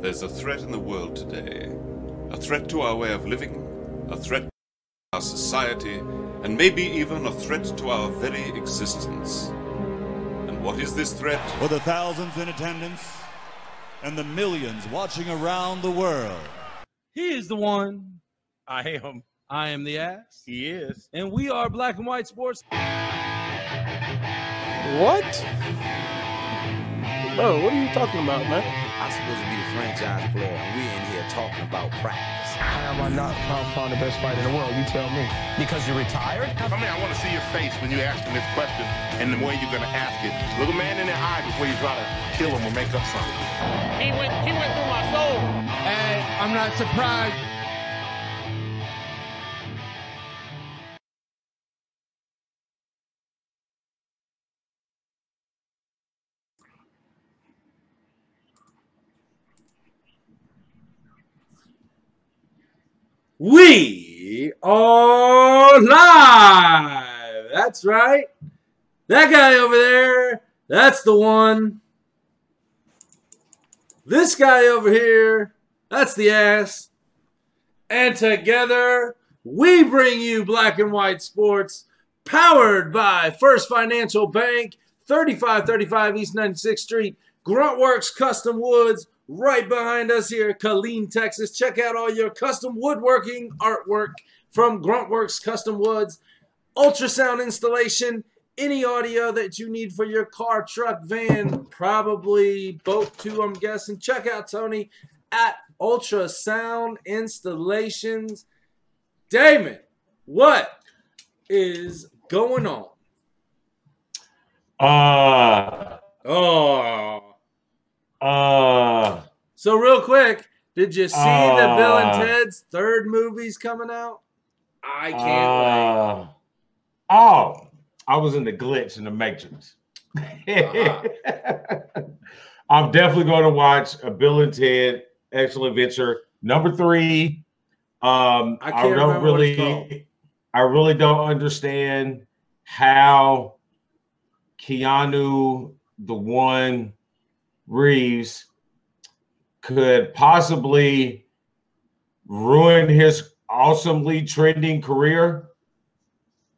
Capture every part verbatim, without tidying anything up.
There's a threat in the world today, a threat to our way of living, a threat to our society, and maybe even a threat to our very existence. And what is this threat? For the thousands in attendance and the millions watching around the world. He is the one. I am. I am the ass. He is. And we are Black and White Sports. What? Bro, what are you talking about, man? I'm supposed to be the franchise player, and we're in here talking about practice. How am I not found the best fighter in the world? You tell me. Because you're retired? I mean, I want to see your face when you're asking this question and the way you're going to ask it. Look a man in the eye before you try to kill him or make up something. He went, he went through my soul. And I'm not surprised. We are live. That's right. That guy over there, that's the one. This guy over here, that's the ass. And together, we bring you Black and White Sports, powered by First Financial Bank, thirty-five thirty-five East ninety-sixth Street, Gruntworks Custom Woods, right behind us here at Killeen, Texas. Check out all your custom woodworking artwork from Gruntworks Custom Woods. Ultrasound installation, any audio that you need for your car, truck, van, probably boat too, I'm guessing. Check out Tony at Ultrasound Installations. Damon, what is going on? Ah. Uh, oh. Uh, so real quick, did you see uh, that Bill and Ted's third movie's coming out? I can't uh, wait. Oh, I was in the glitch in the Matrix. Uh-huh. I'm definitely going to watch a Bill and Ted Excellent Adventure number three. Um, I, can't I don't really, I really don't understand how Keanu, the one. Reeves could possibly ruin his awesomely trending career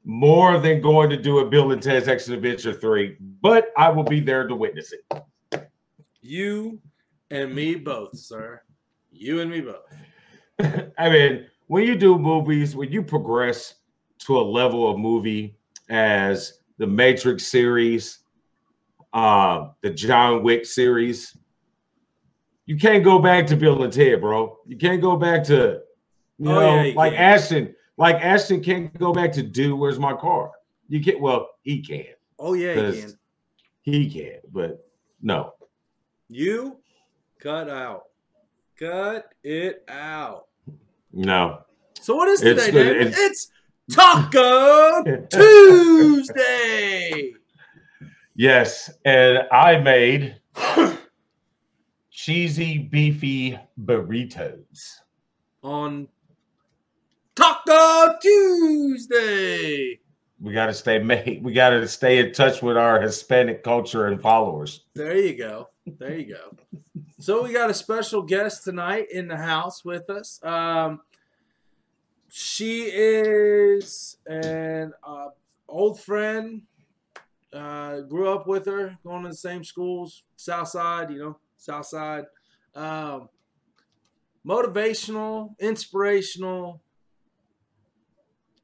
more than going to do a Bill and Ted's Excellent Adventure three, but I will be there to witness it. You and me both, sir. You and me both. I mean, when you do movies, when you progress to a level of movie as the Matrix series, Uh, the John Wick series. You can't go back to Bill and Ted, bro. You can't go back to, you oh, know, yeah, like can. Ashton. Like Ashton can't go back to Dude, Where's My Car? You can't. Well, he can. Oh yeah, he can. He can, but no. You cut out. Cut it out. No. So what is it's, today, David? It's, it's Taco Tuesday. Yes, and I made cheesy, beefy burritos. On Taco Tuesday. We got to stay made. We got to stay in touch with our Hispanic culture and followers. There you go. There you go. So we got a special guest tonight in the house with us. Um, she is an uh, old friend. Uh, grew up with her, going to the same schools, Southside, you know, Southside. Um, motivational, inspirational.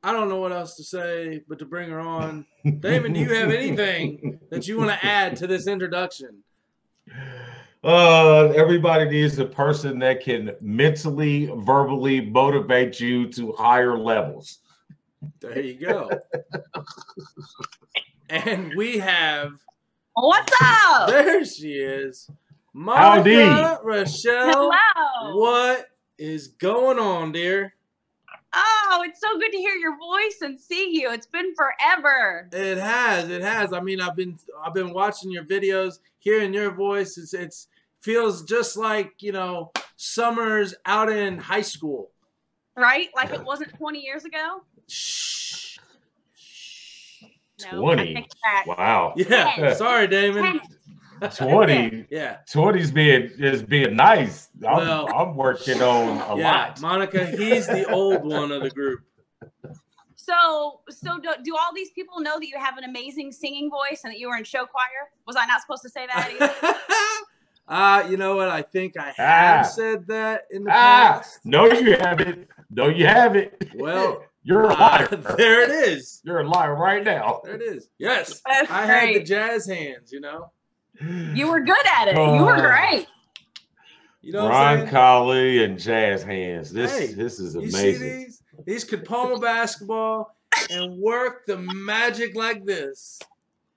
I don't know what else to say, but to bring her on. Damon, do you have anything that you want to add to this introduction? Uh, everybody needs a person that can mentally, verbally motivate you to higher levels. There you go. And we have... What's up? There she is. Monica Rochelle. Hello. What is going on, dear? Oh, it's so good to hear your voice and see you. It's been forever. It has. It has. I mean, I've been I've been watching your videos, hearing your voice. It's it's feels just like, you know, summers out in high school. Right? Like it wasn't twenty years ago? Shh. twenty. No, wow. Yeah. ten. Sorry, Damon. ten. Shorty, yeah, Shorty's being is being nice. I'm, well, I'm working on a yeah, lot. Monica, he's the old one of the group. So, so do, do all these people know that you have an amazing singing voice and that you were in show choir? Was I not supposed to say that either? uh, you know what? I think I have ah. said that in the ah. past. No, you haven't. No, you haven't. Well, you're a liar. Uh, there it is. You're a liar right now. There it is. Yes. That's I great. had the jazz hands, you know. You were good at it. Oh. You were great. You know, Ron Colley and jazz hands. This, hey, this is amazing. You see these? These could pummel basketball and work the magic like this.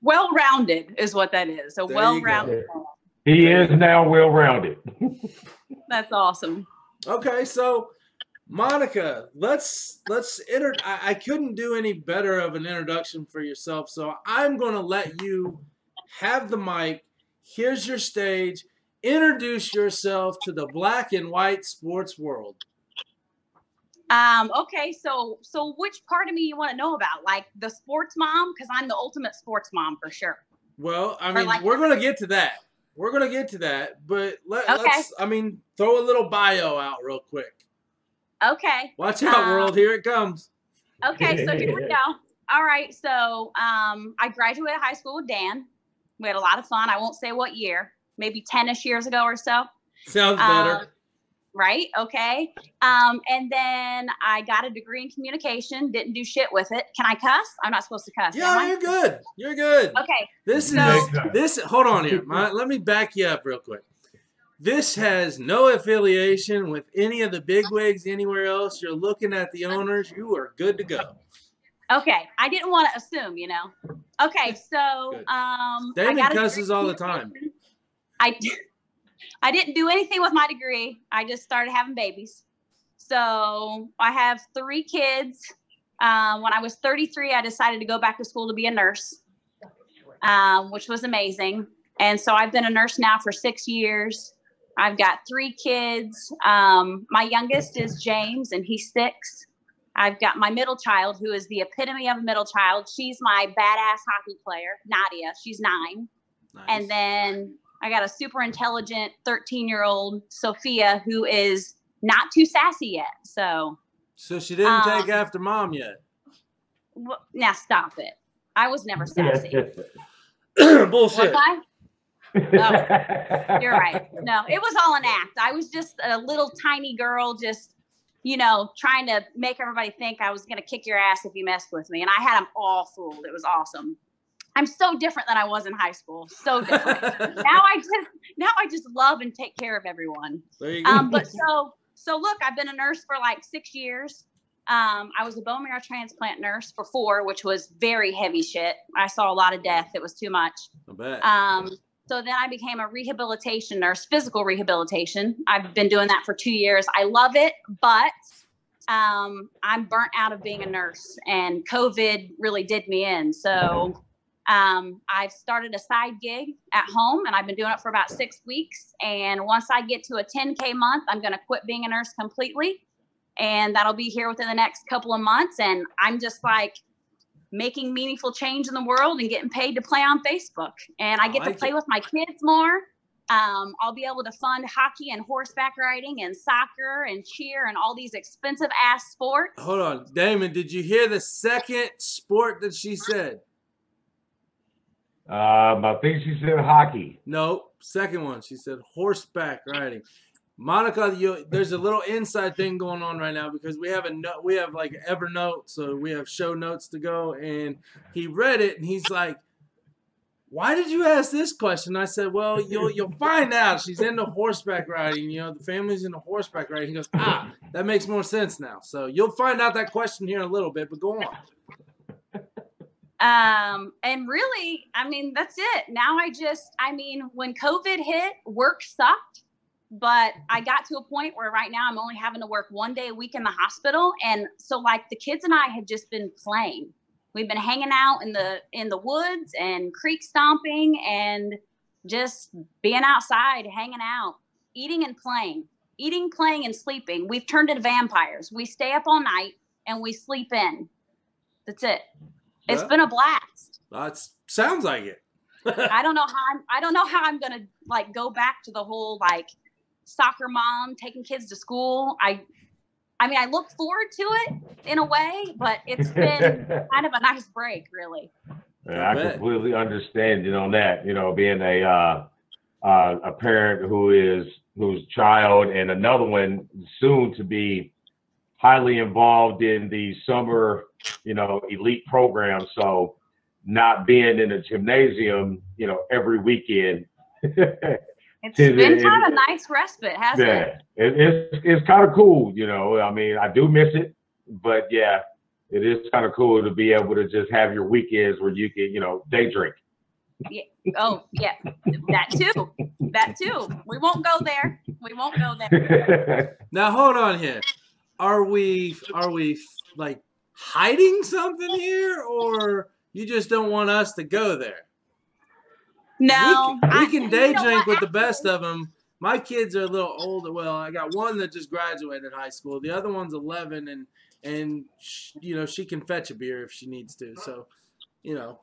Well-rounded is what that is. A well-rounded. He is now well-rounded. That's awesome. Okay, so Monica, let's let's inter. I, I couldn't do any better of an introduction for yourself, so I'm going to let you have the mic. Here's your stage. Introduce yourself to the black and white sports world. Um, okay, so so which part of me you want to know about? Like the sports mom? Because I'm the ultimate sports mom for sure. Well, I mean, like we're going to get to that. We're going to get to that. But let, okay. let's, I mean, throw a little bio out real quick. Okay. Watch out, um, world. Here it comes. Okay, so here we go. All right, so um, I graduated high school with Dan. We had a lot of fun. I won't say what year. Maybe ten-ish years ago or so. Sounds better. Um, Right. Okay. Um, and then I got a degree in communication. Didn't do shit with it. Can I cuss? I'm not supposed to cuss. Yeah, you're good. You're good. Okay. This is this. Hold on here. My, let me back you up real quick. This has no affiliation with any of the bigwigs anywhere else. You're looking at the owners. You are good to go. Okay. I didn't want to assume, you know. Okay. So um, David cusses all the time. I do. I didn't do anything with my degree. I just started having babies. So I have three kids. Um, when I was thirty-three, I decided to go back to school to be a nurse, um, which was amazing. And so I've been a nurse now for six years. I've got three kids. Um, my youngest is James, and he's six. I've got my middle child, who is the epitome of a middle child. She's my badass hockey player, Nadia. She's nine. Nice. And then I got a super intelligent thirteen-year-old Sophia, who is not too sassy yet. So, so she didn't um, take after mom yet. Well, now stop it! I was never sassy. Bullshit. Was I? Oh, you're right. No, it was all an act. I was just a little tiny girl, just you know, trying to make everybody think I was gonna kick your ass if you messed with me, and I had them all fooled. It was awesome. I'm so different than I was in high school. So different. now I just now I just love and take care of everyone. There you go. Um, but so so look, I've been a nurse for like six years. Um, I was a bone marrow transplant nurse for four, which was very heavy shit. I saw a lot of death. It was too much. I bet. Um, so then I became a rehabilitation nurse, physical rehabilitation. I've been doing that for two years. I love it, but um, I'm burnt out of being a nurse, and COVID really did me in. So. Um, I've started a side gig at home, and I've been doing it for about six weeks. And once I get to a ten K month, I'm going to quit being a nurse completely. And that'll be here within the next couple of months. And I'm just like making meaningful change in the world and getting paid to play on Facebook. And I get I like to play it. with my kids more. Um, I'll be able to fund hockey and horseback riding and soccer and cheer and all these expensive ass sports. Hold on, Damon, did you hear the second sport that she said? Um, I think she said hockey. No, second one. She said horseback riding. Monica, you, there's a little inside thing going on right now because we have a no, we have like Evernote, so we have show notes to go. And he read it, and he's like, "Why did you ask this question?" I said, "Well, you'll you'll find out. She's into horseback riding. You know, the family's into horseback riding." He goes, "Ah, that makes more sense now." So you'll find out that question here in a little bit, but go on. Um, and really, I mean, that's it. Now I just, I mean, when COVID hit, work sucked, but I got to a point where right now I'm only having to work one day a week in the hospital. And so like the kids and I have just been playing. We've been hanging out in the, in the woods and creek stomping and just being outside, hanging out, eating and playing, eating, playing and sleeping. We've turned into vampires. We stay up all night and we sleep in. That's it. It's well, been a blast. That sounds like it. I don't know how I'm, I don't know how I'm going to like go back to the whole like soccer mom taking kids to school. I, I mean, I look forward to it in a way, but it's been kind of a nice break, really. Yeah, I completely understand, you know, that, you know, being a, uh, uh, a parent who is, whose child and another one soon to be highly involved in the summer, you know, elite program. So not being in a gymnasium, you know, every weekend. It's been it, kind it, of a nice respite, hasn't yeah, it? Yeah, it, it's, it's kind of cool, you know. I mean, I do miss it, but yeah, it is kind of cool to be able to just have your weekends where you can, you know, day drink. Yeah. Oh, yeah, that too. That too. We won't go there. We won't go there. Now, hold on here. Are we, are we like hiding something here, or you just don't want us to go there? No, we can, I, we can day drink with the best of them. My kids are a little older. Well, I got one that just graduated high school. The other one's eleven, and and she, you know, she can fetch a beer if she needs to. So, you know,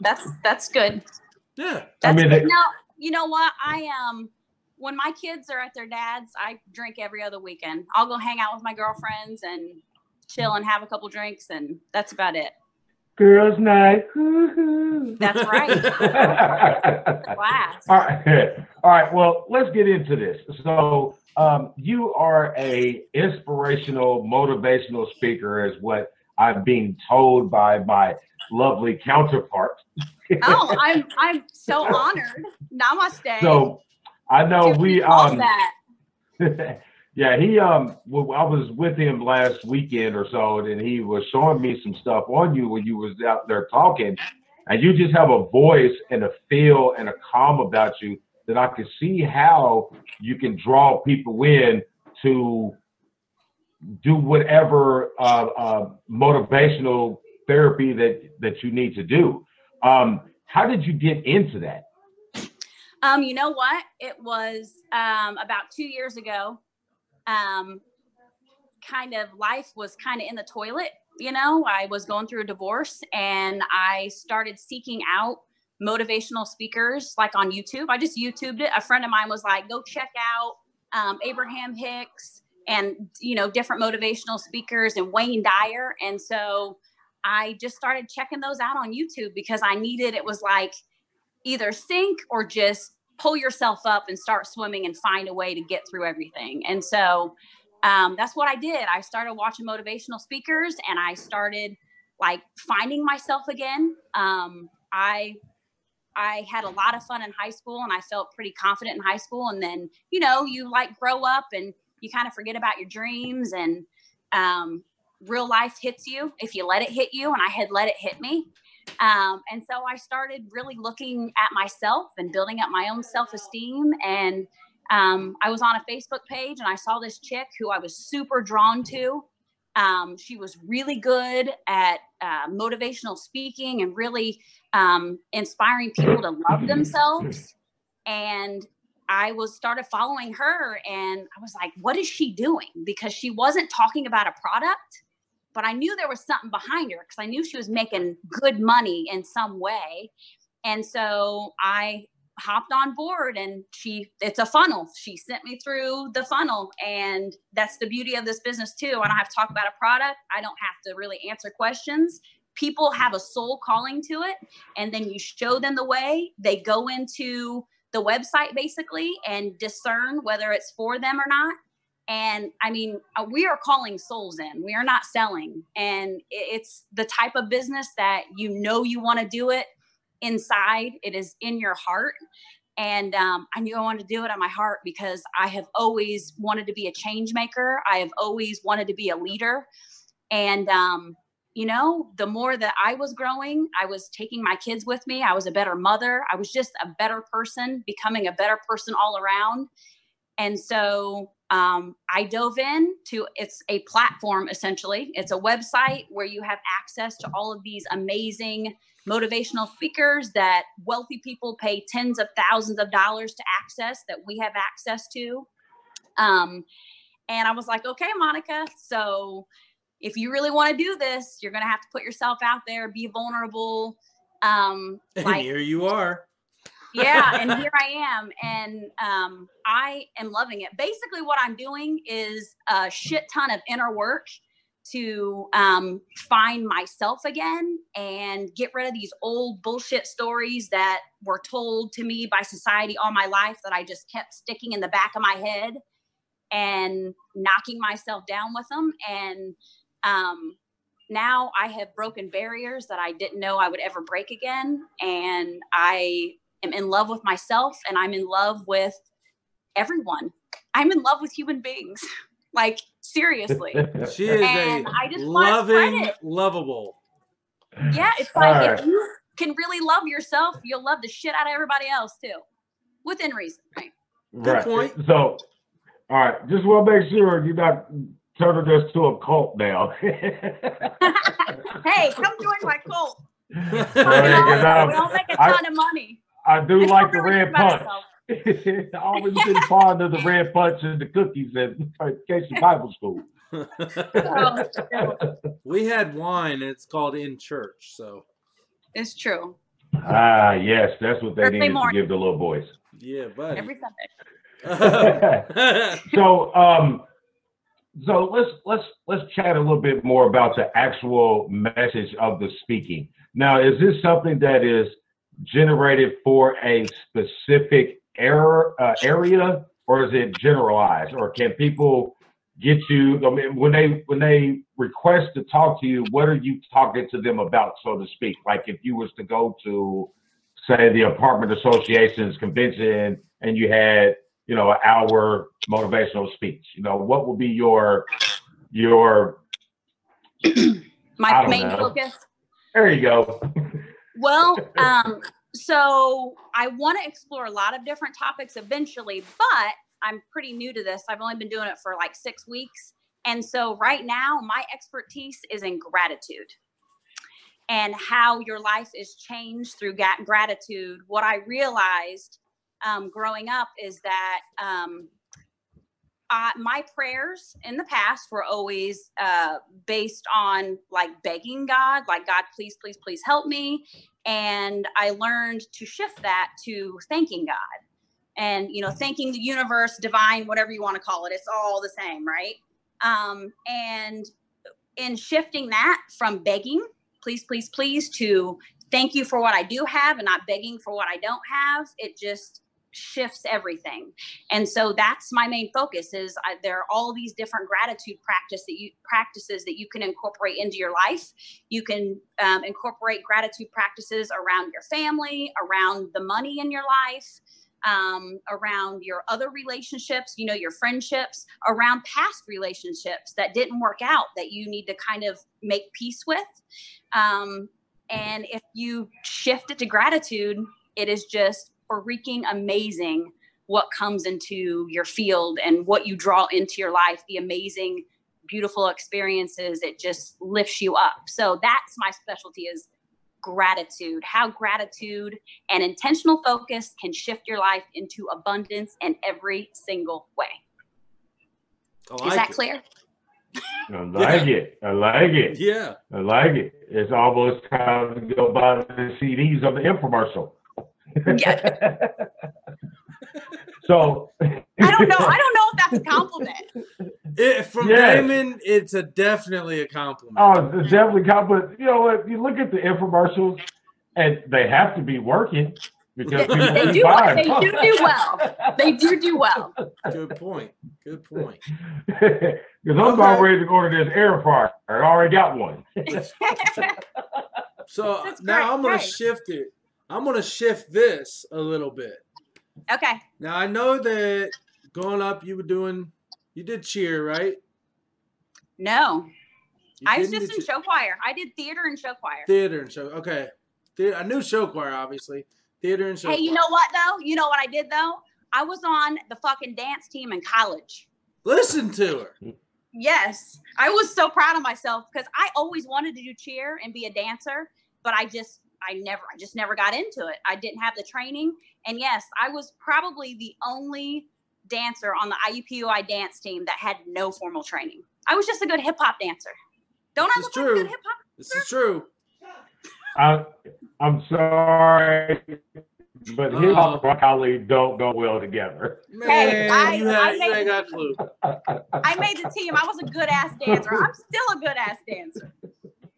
that's that's good. Yeah, that's I mean, good. Now, you know what? I um, when my kids are at their dad's, I drink every other weekend. I'll go hang out with my girlfriends and chill and have a couple drinks, and that's about it. Girls' night. That's right. Class. All right. All right. Well, let's get into this. So um, you are a inspirational, motivational speaker is what I'm being told by my lovely counterpart. Oh, I'm I'm so honored. Namaste. So I know Dude, we, we um that. Yeah, he um well, I was with him last weekend or so, and he was showing me some stuff on you when you was out there talking, and you just have a voice and a feel and a calm about you that I could see how you can draw people in to do whatever uh, uh, motivational therapy that that you need to do. Um, how did you get into that? Um, you know what? It was um, about two years ago. Um, kind of life was kind of in the toilet, you know, I was going through a divorce, and I started seeking out motivational speakers, like on YouTube. I just YouTubed it. A friend of mine was like, go check out, um, Abraham Hicks and, you know, different motivational speakers and Wayne Dyer. And so I just started checking those out on YouTube because I needed, it was like either sink or just pull yourself up and start swimming and find a way to get through everything. And so um, that's what I did. I started watching motivational speakers, and I started like finding myself again. Um, I, I had a lot of fun in high school, and I felt pretty confident in high school. And then, you know, you like grow up and you kind of forget about your dreams, and um, real life hits you if you let it hit you. And I had let it hit me. Um, and so I started really looking at myself and building up my own self-esteem. And um, I was on a Facebook page, and I saw this chick who I was super drawn to. Um, she was really good at uh, motivational speaking and really um, inspiring people to love themselves. And I was started following her, and I was like, what is she doing? Because she wasn't talking about a product, but I knew there was something behind her, because I knew she was making good money in some way. And so I hopped on board, and she, it's a funnel. She sent me through the funnel, and that's the beauty of this business too. I don't have to talk about a product. I don't have to really answer questions. People have a soul calling to it, and then you show them the way. They go into the website basically and discern whether it's for them or not. And I mean, we are calling souls in, we are not selling. And it's the type of business that, you know, you want to do it inside. It is in your heart. And um, I knew I wanted to do it on my heart, because I have always wanted to be a change maker. I have always wanted to be a leader. And, um, you know, the more that I was growing, I was taking my kids with me. I was a better mother. I was just a better person, becoming a better person all around. And so um, I dove in to, it's a platform, essentially. It's a website where you have access to all of these amazing motivational speakers that wealthy people pay tens of thousands of dollars to access, that we have access to. Um, and I was like, okay, Monica, so if you really want to do this, you're going to have to put yourself out there, be vulnerable, Um, and like, here you are. Yeah, and here I am. And um, I am loving it. Basically, what I'm doing is a shit ton of inner work to um, find myself again and get rid of these old bullshit stories that were told to me by society all my life that I just kept sticking in the back of my head and knocking myself down with them. And um, now I have broken barriers that I didn't know I would ever break again. And I am in love with myself, and I'm in love with everyone. I'm in love with human beings. Like, seriously. She is and a I just loving, lovable. Yeah, it's like right. If you can really love yourself, you'll love the shit out of everybody else too. Within reason, right? Good right. point. So, all right, just want to make sure you're not turning this to a cult now. Hey, come join my cult. Right, we, all, I, we all make a ton I, of money. I do I like the really red punch. Myself. I always been fond of the red punch and the cookies at Vacation Bible School. We had wine. It's called In Church. So it's true. Ah, yes, that's what they Thursday needed morning. To give the little boys. Yeah, buddy. Every Sunday. so, um, so let's let's let's chat a little bit more about the actual message of the speaking. Now, is this something that is generated for a specific error uh, area, or is it generalized, or can people get you? I mean, when they when they request to talk to you, what are you talking to them about, so to speak? Like, if you was to go to, say, the apartment association's convention and you had, you know, an hour motivational speech, you know, what would be your your my main know. focus? There you go. Well, um, so I want to explore a lot of different topics eventually, but I'm pretty new to this. I've only been doing it for like six weeks. And so right now my expertise is in gratitude and how your life is changed through gratitude. What I realized um, growing up is that um, uh, my prayers in the past were always uh, based on like begging God, like, God, please, please, please help me. And I learned to shift that to thanking God and, you know, thanking the universe, divine, whatever you want to call it. It's all the same, right? Um, and in shifting that from begging, please, please, please, to thank you for what I do have and not begging for what I don't have, it just shifts everything. And so that's my main focus is I, there are all these different gratitude practice that you practices that you can incorporate into your life. You can um, incorporate gratitude practices around your family, around the money in your life, um, around your other relationships, you know, your friendships, around past relationships that didn't work out that you need to kind of make peace with. Um, and if you shift it to gratitude, it is just freaking amazing what comes into your field and what you draw into your life, the amazing, beautiful experiences. It just lifts you up. So that's my specialty is gratitude, how gratitude and intentional focus can shift your life into abundance in every single way. Is that clear? I like it. I like it. Yeah. I like it. It's almost time to go buy the C Ds of the infomercial. Yeah. So I don't know. I don't know if that's a compliment. It, from yes. Raymond, it's a definitely a compliment. Oh, it's definitely a compliment. You know, if you look at the infomercials, and they have to be working because they, people they do. Buy they them. do do well. They do do well. Good point. Good point. Because I'm about ready to go to this air park. I already got one. So that's now great, I'm going to shift it. I'm going to shift this a little bit. Okay. Now, I know that growing up, you were doing, you did cheer, right? No. You I was just in show choir. I did theater and show choir. Theater and show, okay. Theater, I knew show choir, obviously. Theater and show hey, choir. Hey, you know what, though? You know what I did, though? I was on the fucking dance team in college. Listen to her. Yes. I was so proud of myself because I always wanted to do cheer and be a dancer, but I just... I never, I just never got into it. I didn't have the training. And yes, I was probably the only dancer on the I U P U I dance team that had no formal training. I was just a good hip hop dancer. Don't I look like a good hip hop dancer? This is true. I, I'm sorry, but his uh, and broccoli don't go well together. Man, hey, I, you I, had, I, made, the, I made the team. I was a good ass dancer. I'm still a good ass dancer.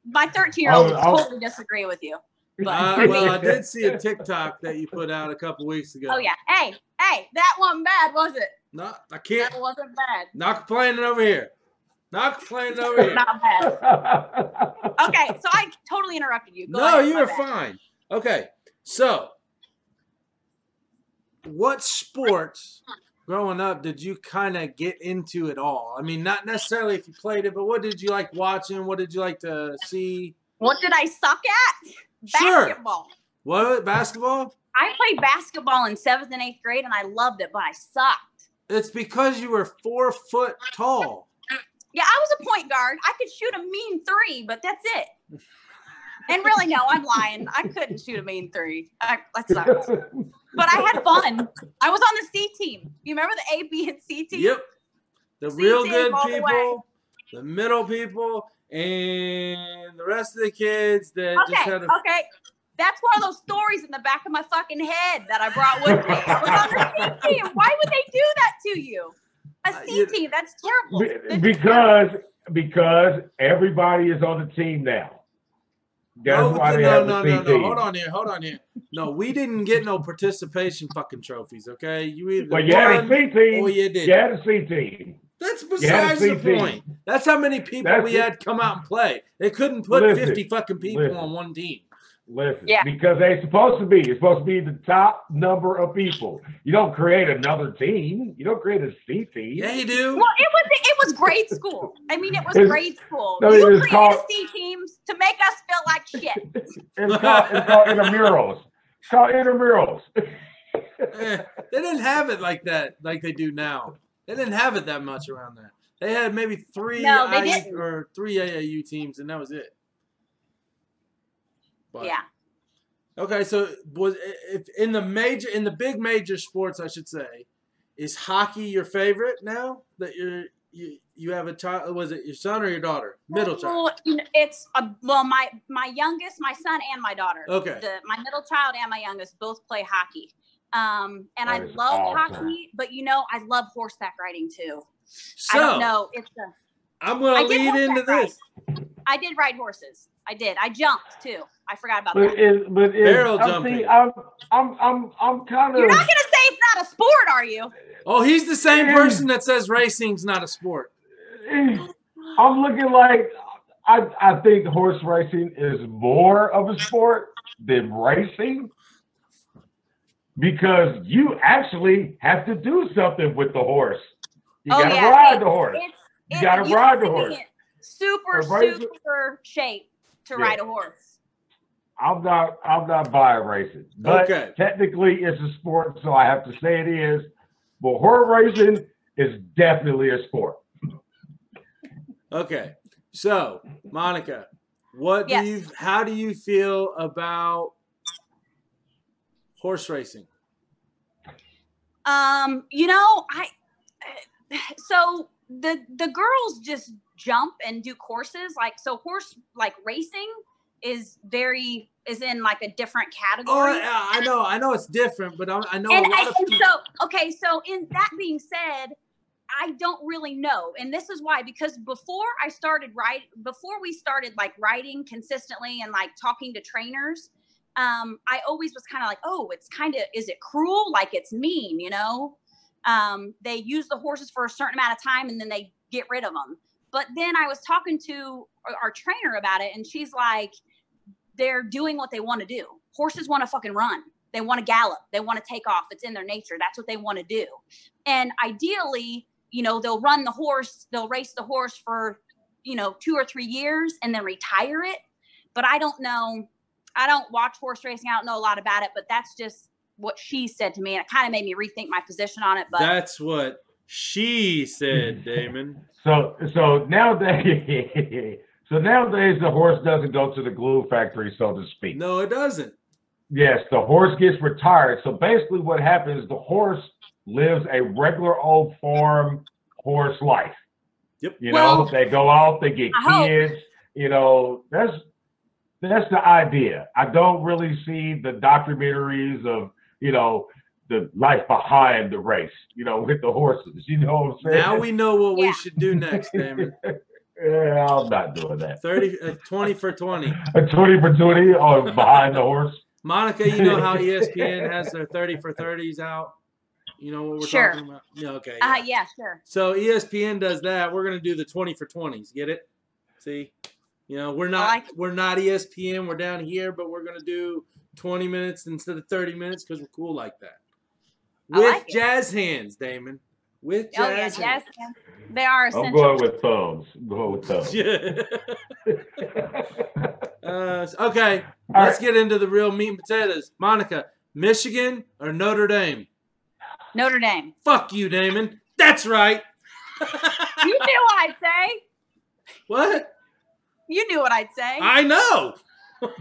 My thirteen year old would totally disagree with you. But uh, well, I did see a TikTok that you put out a couple weeks ago. Oh yeah, hey, hey, that wasn't bad, was it? No, I can't. That wasn't bad. Not complaining over here. Not complaining over here. Not bad. Okay, so I totally interrupted you. Go no, ahead, you were fine. Okay, so what sports growing up did you kind of get into at all? I mean, not necessarily if you played it, but what did you like watching? What did you like to see? What did I suck at? Basketball. Sure. What? Basketball? I played basketball in seventh and eighth grade, and I loved it, but I sucked. It's because you were four foot tall. Yeah, I was a point guard. I could shoot a mean three, but that's it. And really, no, I'm lying. I couldn't shoot a mean three. I, I sucked. But I had fun. I was on the C team. You remember the A, B, and C team? Yep. The C real good people, the, the middle people. And the rest of the kids that okay, just had a... Okay, that's one of those stories in the back of my fucking head that I brought with me. I was on the C team. Why would they do that to you? A C uh, team, that's terrible. That's because terrible. Because everybody is on the team now. That's no, why they no, have no, the no, C no. Team. Hold on here, hold on here. No, we didn't get no participation fucking trophies, okay? You either well, you won had a C team, or you didn't. You had a C team. That's besides yeah, the point. That's how many people That's we it. had come out and play. They couldn't put listen, fifty fucking people listen, on one team. Listen, yeah. Because they're supposed to be. It's supposed to be the top number of people. You don't create another team. You don't create a C team. Yeah, you do. Well, it was it was grade school. I mean, it was it's, grade school. No, you created called, C teams to make us feel like shit. It's called, it's called intramurals. It's called intramurals. eh, they didn't have it like that, like they do now. They didn't have it that much around there. They had maybe three no, I U, or three A A U teams, and that was it. But, yeah. Okay, so was if in the major, in the big major sports, I should say, is hockey your favorite now that you're you you have a child? Was it your son or your daughter? Middle child. Well, it's a, well, my my youngest, my son, and my daughter. Okay. The, my middle child and my youngest both play hockey. Um, and that I love awesome. hockey, but you know, I love horseback riding too. So, I don't know. It's a, I'm going to lead into this. Ride. I did ride horses. I did. I jumped too. I forgot about but that. Is, but is, barrel I'm jumping. See, I'm, I'm, I'm, I'm kind of. You're not going to say it's not a sport, are you? Oh, he's the same and, person that says racing's not a sport. I'm looking like I, I think horse racing is more of a sport than racing. Because you actually have to do something with the horse. You oh, gotta yeah. ride it's, the horse. It's, you it's, gotta ride the horse. Super, super shape to yeah. ride a horse. I'm not I'm not by racing. But okay. Technically it's a sport, so I have to say it is. But horse racing is definitely a sport. Okay. So, Monica, what yes. do you how do you feel about horse racing? Um, you know, I, so the, the girls just jump and do courses. Like, so horse, like racing is very, is in like a different category. Oh, yeah, I know. I know it's different, but I, I know. And, a lot I, of and so, okay. So in that being said, I don't really know. And this is why, because before I started riding, before we started like riding consistently and like talking to trainers, um, I always was kind of like, oh, it's kind of, is it cruel? Like it's mean, you know, um, they use the horses for a certain amount of time and then they get rid of them. But then I was talking to our, our trainer about it and she's like, they're doing what they want to do. Horses want to fucking run. They want to gallop. They want to take off. It's in their nature. That's what they want to do. And ideally, you know, they'll run the horse, they'll race the horse for, you know, two or three years and then retire it. But I don't know. I don't watch horse racing. I don't know a lot about it, but that's just what she said to me. And it kind of made me rethink my position on it. But that's what she said, Damon. so, so nowadays, so nowadays the horse doesn't go to the glue factory, so to speak. No, it doesn't. Yes. The horse gets retired. So basically what happens, the horse lives a regular old farm horse life. Yep. You well, know, they go out, they get I kids, hope. you know, that's, that's the idea. I don't really see the documentaries of, you know, the life behind the race, you know, with the horses. You know what I'm saying? Now we know what yeah. we should do next, Damon. Yeah, I'm not doing that. thirty, uh, twenty for twenty. A twenty for twenty on behind the horse. Monica, you know how E S P N has their thirty for thirties out? You know what we're sure. talking about? Yeah, okay. Yeah. Uh, yeah, sure. So E S P N does that. We're going to do the twenty for twenties. Get it? See? You know, we're not like we're not E S P N. We're down here, but we're going to do twenty minutes instead of thirty minutes because we're cool like that. With like jazz it. hands, Damon. With jazz, oh, yeah, jazz hands. hands. They are essential. I'm going with thumbs. I'm going with thumbs. uh, okay, All let's right. get into the real meat and potatoes. Monica, Michigan or Notre Dame? Notre Dame. Fuck you, Damon. That's right. You knew I'd say. What? You knew what I'd say. I know. All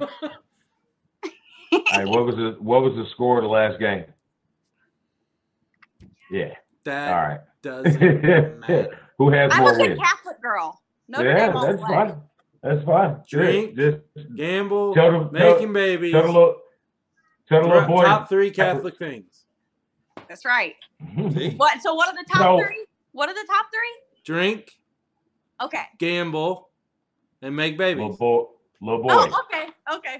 right, what was the what was the score of the last game? Yeah. That All right. doesn't matter. Who has I more wins? I was a Catholic girl. No yeah, that's fine. Life. That's fine. Drink, just, just gamble, them, making tell, babies. Tell the little, tell the little boy. Top three Catholic things. That's right. What? So what are the top so, three? What are the top three? Drink. Okay. Gamble, and make babies. Little boy. Little boy. Oh, okay. Okay.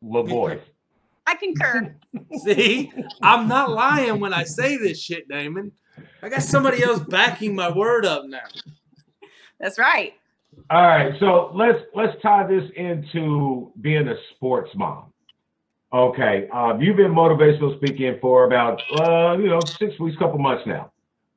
Little boy. I concur. See, I'm not lying when I say this shit, Damon. I got somebody else backing my word up now. That's right. All right, so let's let's tie this into being a sports mom. Okay, um, you've been motivational speaking for about uh, you know six weeks, couple months now.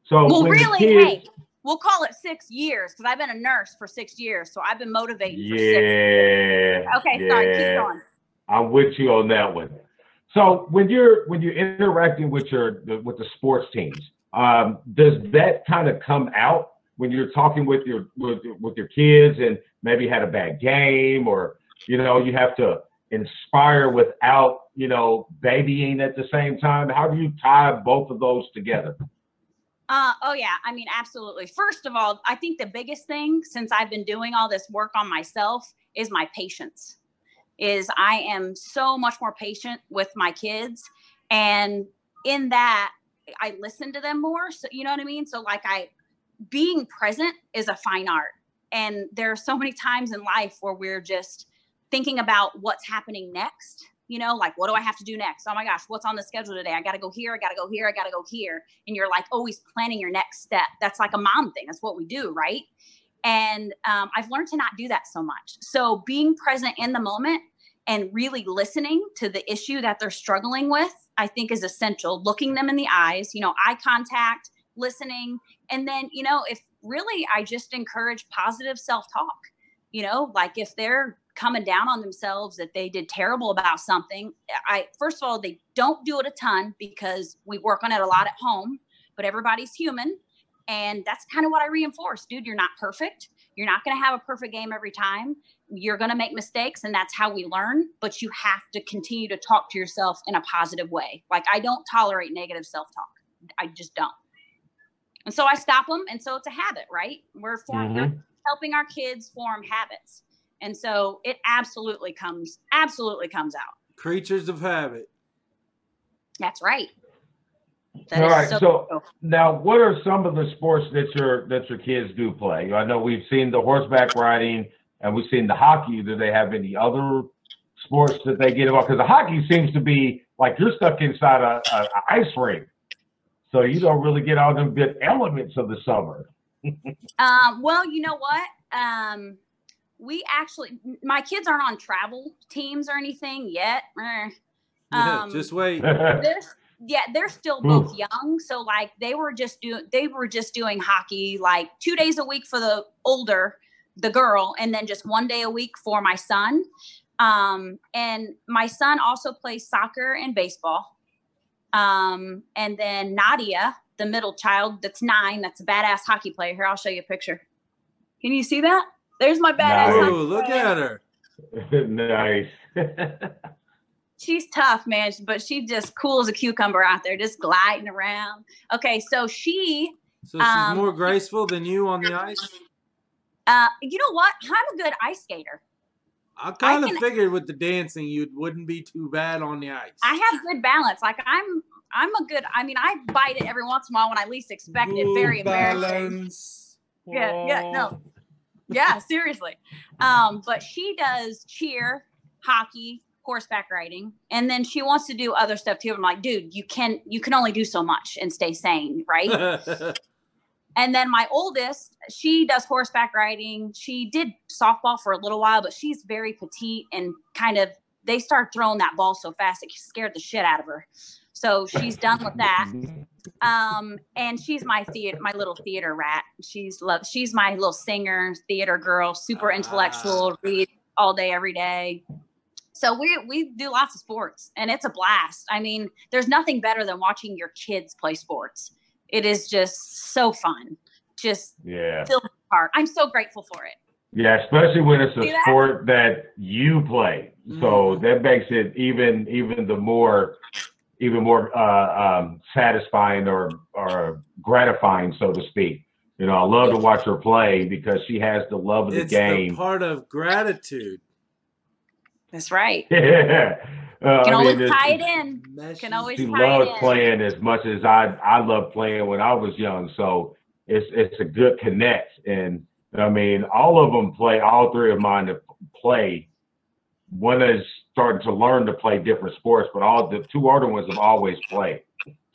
So well, really, kids, hey, we'll call it six years because I've been a nurse for six years, so I've been motivating. Yeah. For six years. Okay, yeah. Sorry, keep going. I'm with you on that one. So when you're when you're interacting with your with the sports teams, um, does that kind of come out when you're talking with your with, with your kids and maybe had a bad game or you know you have to inspire without you know babying at the same time? How do you tie both of those together? Uh, oh yeah, I mean absolutely. First of all, I think the biggest thing since I've been doing all this work on myself is my patience. Is I am so much more patient with my kids. And in that, I listen to them more. So, you know what I mean? So like I, being present is a fine art. And there are so many times in life where we're just thinking about what's happening next, you know, like, what do I have to do next? Oh my gosh, what's on the schedule today? I got to go here. I got to go here. I got to go here. And you're like always planning your next step. That's like a mom thing. That's what we do, right? And um, I've learned to not do that so much. So being present in the moment and really listening to the issue that they're struggling with, I think is essential. Looking them in the eyes, you know, eye contact, listening. And then, you know, if really, I just encourage positive self-talk, you know, like if they're coming down on themselves that they did terrible about something, I, first of all, they don't do it a ton because we work on it a lot at home, but everybody's human. And that's kind of what I reinforce, dude, you're not perfect. You're not going to have a perfect game every time. You're going to make mistakes and that's how we learn, but you have to continue to talk to yourself in a positive way. Like I don't tolerate negative self-talk. I just don't. And so I stop them. And so it's a habit, right? We're forming, mm-hmm. helping our kids form habits. And so it absolutely comes, absolutely comes out. Creatures of habit. That's right. That All right. So, so cool. Now, what are some of the sports that your that your kids do play? I know we've seen the horseback riding and we've seen the hockey. Do they have any other sports that they get involved? Because the hockey seems to be like you're stuck inside a, a, a ice rink, so you don't really get all them good elements of the summer. um, well, you know what? Um, we actually, my kids aren't on travel teams or anything yet. Um, yeah, just wait. This, Yeah, they're still both young. So like they were just doing they were just doing hockey like two days a week for the older, the girl, and then just one day a week for my son. Um, and my son also plays soccer and baseball. Um, and then Nadia, the middle child, that's nine, that's a badass hockey player. Here, I'll show you a picture. Can you see that? There's my badass. Nice. Oh, look at her. Nice. She's tough, man, but she's just cool as a cucumber out there, just gliding around. Okay, so she... So she's um, more graceful than you on the ice? Uh, you know what? I'm a good ice skater. I kind of figured with the dancing, you wouldn't be too bad on the ice. I have good balance. Like I'm, I'm a good. I mean, I bite it every once in a while when I least expect good it. Very balance. Embarrassing. Yeah, yeah, no, yeah, seriously. Um, but she does cheer, hockey, horseback riding, and then she wants to do other stuff too. I'm like, dude, you can, you can only do so much and stay sane, right? And then my oldest, she does horseback riding. She did softball for a little while, but she's very petite and kind of, they start throwing that ball so fast, it scared the shit out of her. So she's done with that. Um, and she's my theater, my little theater rat. She's love. She's my little singer, theater girl, super intellectual, read all day, every day. So we, we do lots of sports and it's a blast. I mean, there's nothing better than watching your kids play sports. It is just so fun. Just yeah. fill the park. I'm so grateful for it. Yeah, especially when it's a sport that you play. Mm-hmm. So that makes it even even the more even more uh, um, satisfying or or gratifying, so to speak. You know, I love to watch her play because she has the love of the it's game. It's part of gratitude. That's right. Yeah. Uh, can always I mean, tie it in. Can always she tie loved it in. Playing as much as I I loved playing when I was young. So it's it's a good connect. And I mean, all of them play. All three of mine to play. One is starting to learn to play different sports, but all the two older ones have always played.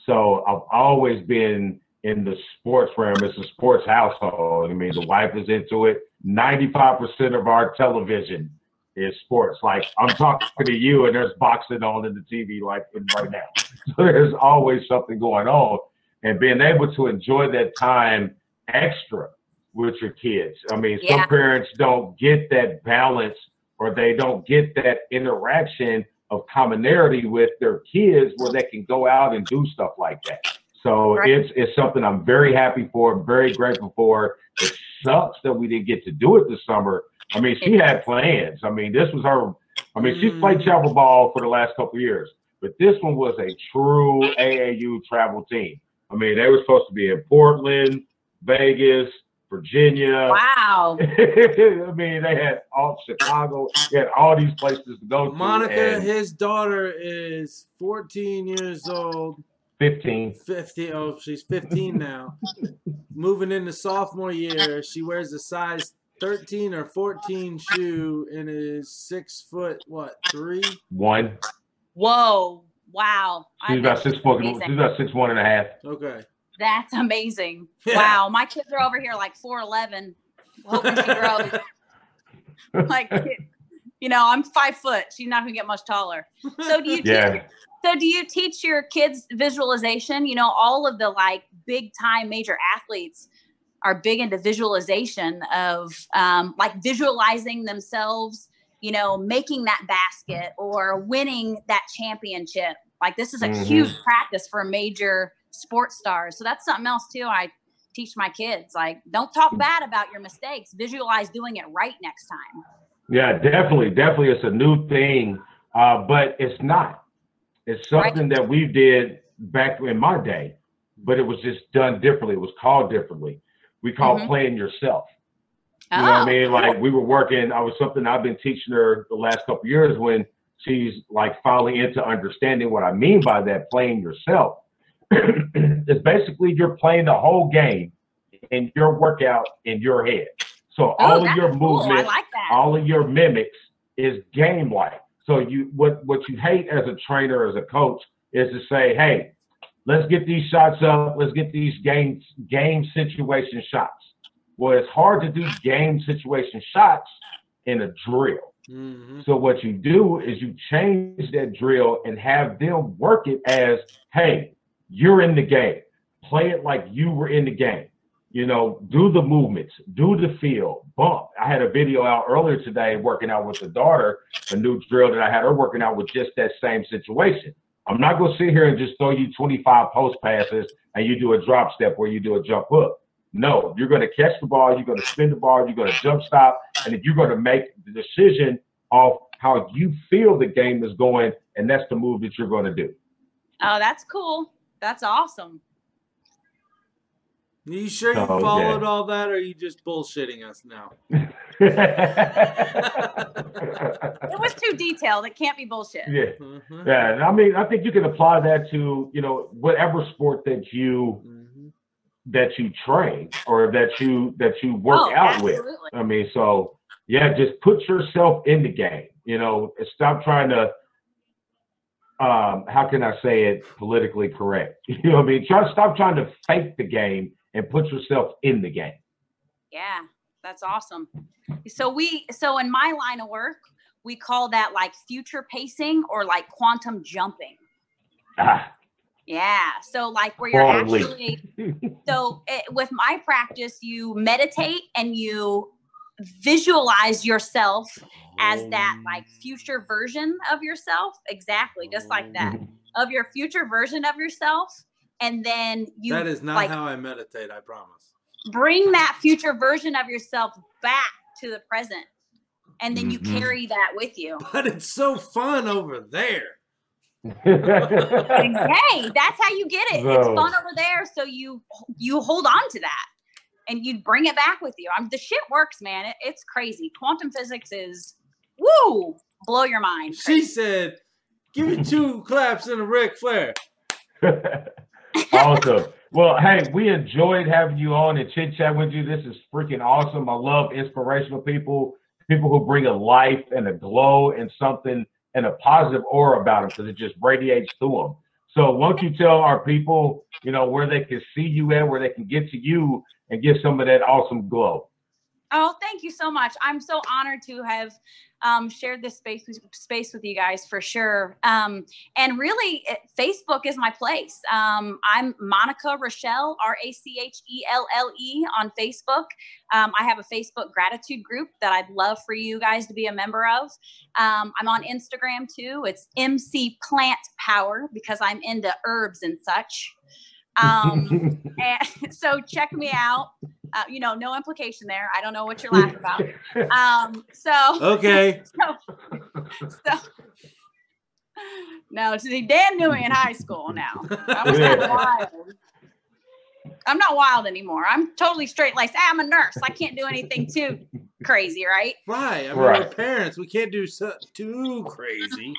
So I've always been in the sports realm. It's a sports household. I mean, the wife is into it. ninety-five percent of our television is sports. Like I'm talking to you and there's boxing on in the T V like right now. So there's always something going on, and being able to enjoy that time extra with your kids. I mean, yeah. some parents don't get that balance or they don't get that interaction of commonality with their kids where they can go out and do stuff like that. So right. it's, it's something I'm very happy for, very grateful for. It sucks that we didn't get to do it this summer. I mean, she had plans. I mean, this was her. I mean, she's played travel ball for the last couple of years, but this one was a true A A U travel team. I mean, they were supposed to be in Portland, Vegas, Virginia. Wow. I mean, they had all Chicago. They had all these places to go to. Monica, his daughter is fourteen years old. fifteen. fifty. Oh, she's fifteen now. Moving into sophomore year, she wears a size thirteen or fourteen shoe and is six foot, what, three? One. Whoa. Wow. She's about six foot. She's about six, one and a half. Okay. That's amazing. Yeah. Wow. My kids are over here like four eleven. Hoping she grows. Like, you know, I'm five foot. She's not going to get much taller. So do you yeah. teach, so do you teach your kids visualization? You know, all of the like big time major athletes are big into visualization of um, like visualizing themselves, you know, making that basket or winning that championship. Like this is a mm-hmm. huge practice for major sports stars. So that's something else too. I teach my kids, like, don't talk bad about your mistakes, visualize doing it right next time. Yeah, definitely. Definitely. It's a new thing, uh, but it's not, it's something right. that we did back in my day, but it was just done differently. It was called differently. We call mm-hmm. playing yourself. You oh. know what I mean? Like we were working, I was something I've been teaching her the last couple of years when she's like finally into understanding what I mean by that playing yourself. It's basically you're playing the whole game and your workout in your head. So oh, all of your movements, cool. like all of your mimics is game-like. So you what, what you hate as a trainer, as a coach is to say, hey, let's get these shots up. Let's get these game, game situation shots. Well, it's hard to do game situation shots in a drill. Mm-hmm. So what you do is you change that drill and have them work it as, hey, you're in the game. Play it like you were in the game. You know, do the movements, do the feel, bump. I had a video out earlier today working out with the daughter, a new drill that I had her working out with just that same situation. I'm not going to sit here and just throw you twenty-five post passes and you do a drop step where you do a jump hook. No, you're going to catch the ball. You're going to spin the ball. You're going to jump stop. And you're going to make the decision of how you feel the game is going. And that's the move that you're going to do. Oh, that's cool. That's awesome. Are you sure you oh, followed yeah. all that, or are you just bullshitting us now? It was too detailed. It can't be bullshit. Yeah. Mm-hmm. Yeah. And I mean, I think you can apply that to, you know, whatever sport that you, mm-hmm. that you train or that you, that you work oh, out absolutely. with. I mean, so yeah, just put yourself in the game, you know, stop trying to, um, how can I say it politically correct? You know what I mean? Try, stop trying to fake the game and put yourself in the game. Yeah. That's awesome. So we, so in my line of work, we call that like future pacing or like quantum jumping. Ah. Yeah. So like where you're Probably. actually, so it, with my practice, you meditate and you visualize yourself as that like future version of yourself. Exactly. Just like that of your future version of yourself. And then you, that is not like, how I meditate. I promise. Bring that future version of yourself back to the present. And then you mm-hmm. carry that with you. But it's so fun over there. Hey, that's how you get it. Whoa. It's fun over there. So you, you hold on to that and you bring it back with you. I'm, the shit works, man. It, it's crazy. Quantum physics is, woo, blow your mind. Crazy. She said, give me two claps and a Ric Flair. Awesome. Well, hey, we enjoyed having you on and chit chat with you. This is freaking awesome. I love inspirational people, people who bring a life and a glow and something and a positive aura about them because it just radiates to them. So won't you tell our people, you know, where they can see you at, where they can get to you and get some of that awesome glow? Oh, thank you so much. I'm so honored to have um, shared this space with, space with you guys for sure. Um, and really, it, Facebook is my place. Um, I'm Monica Rochelle, R A C H E L L E on Facebook. Um, I have a Facebook gratitude group that I'd love for you guys to be a member of. Um, I'm on Instagram too. It's M C Plant Power because I'm into herbs and such. Um, and so check me out. Uh, you know, no implication there. I don't know what you're laughing about. Um, so okay. So, so no, see, Dan knew me in high school. Now I was not wild. I'm not wild anymore. I'm totally straight laced. Hey, I'm a nurse. I can't do anything too crazy, right? Right. I mean, right. We're parents. We can't do so, too crazy.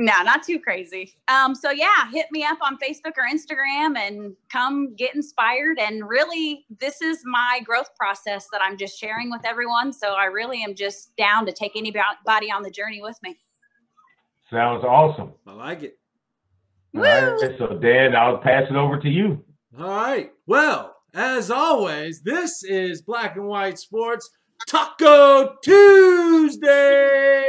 No, not too crazy. Um, so yeah, hit me up on Facebook or Instagram and come get inspired. And really, this is my growth process that I'm just sharing with everyone. So I really am just down to take anybody on the journey with me. Sounds awesome. I like it. Woo! All right. So Dan, I'll pass it over to you. All right. Well, as always, this is Black and White Sports Taco Tuesday.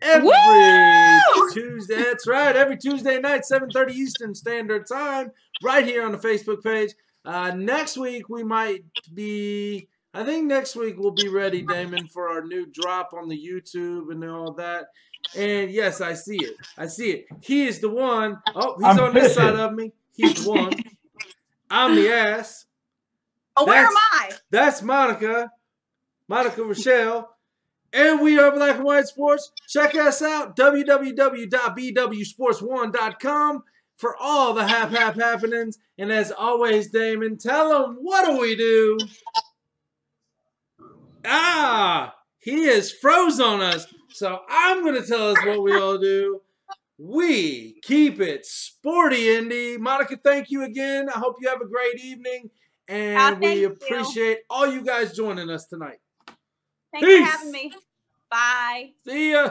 Every Woo! Tuesday, that's right, every Tuesday night, seven thirty Eastern Standard Time, right here on the Facebook page. Uh, next week, we might be, I think next week we'll be ready, Damon, for our new drop on the YouTube and all that. And yes, I see it. I see it. He is the one. Oh, he's I'm on fishing. This side of me. He's the one. I'm the ass. Oh, that's, where am I? That's Monica. Monica Rochelle. And we are Black and White Sports. Check us out, w w w dot b w sports one dot com for all the hap-hap happenings. And as always, Damon, tell them, what do we do? Ah, he is froze on us. So I'm going to tell us what we all do. We keep it sporty, Indy. Monica, thank you again. I hope you have a great evening. And oh, we appreciate you. all you guys joining us tonight. Thanks Peace. for having me. Bye. See ya.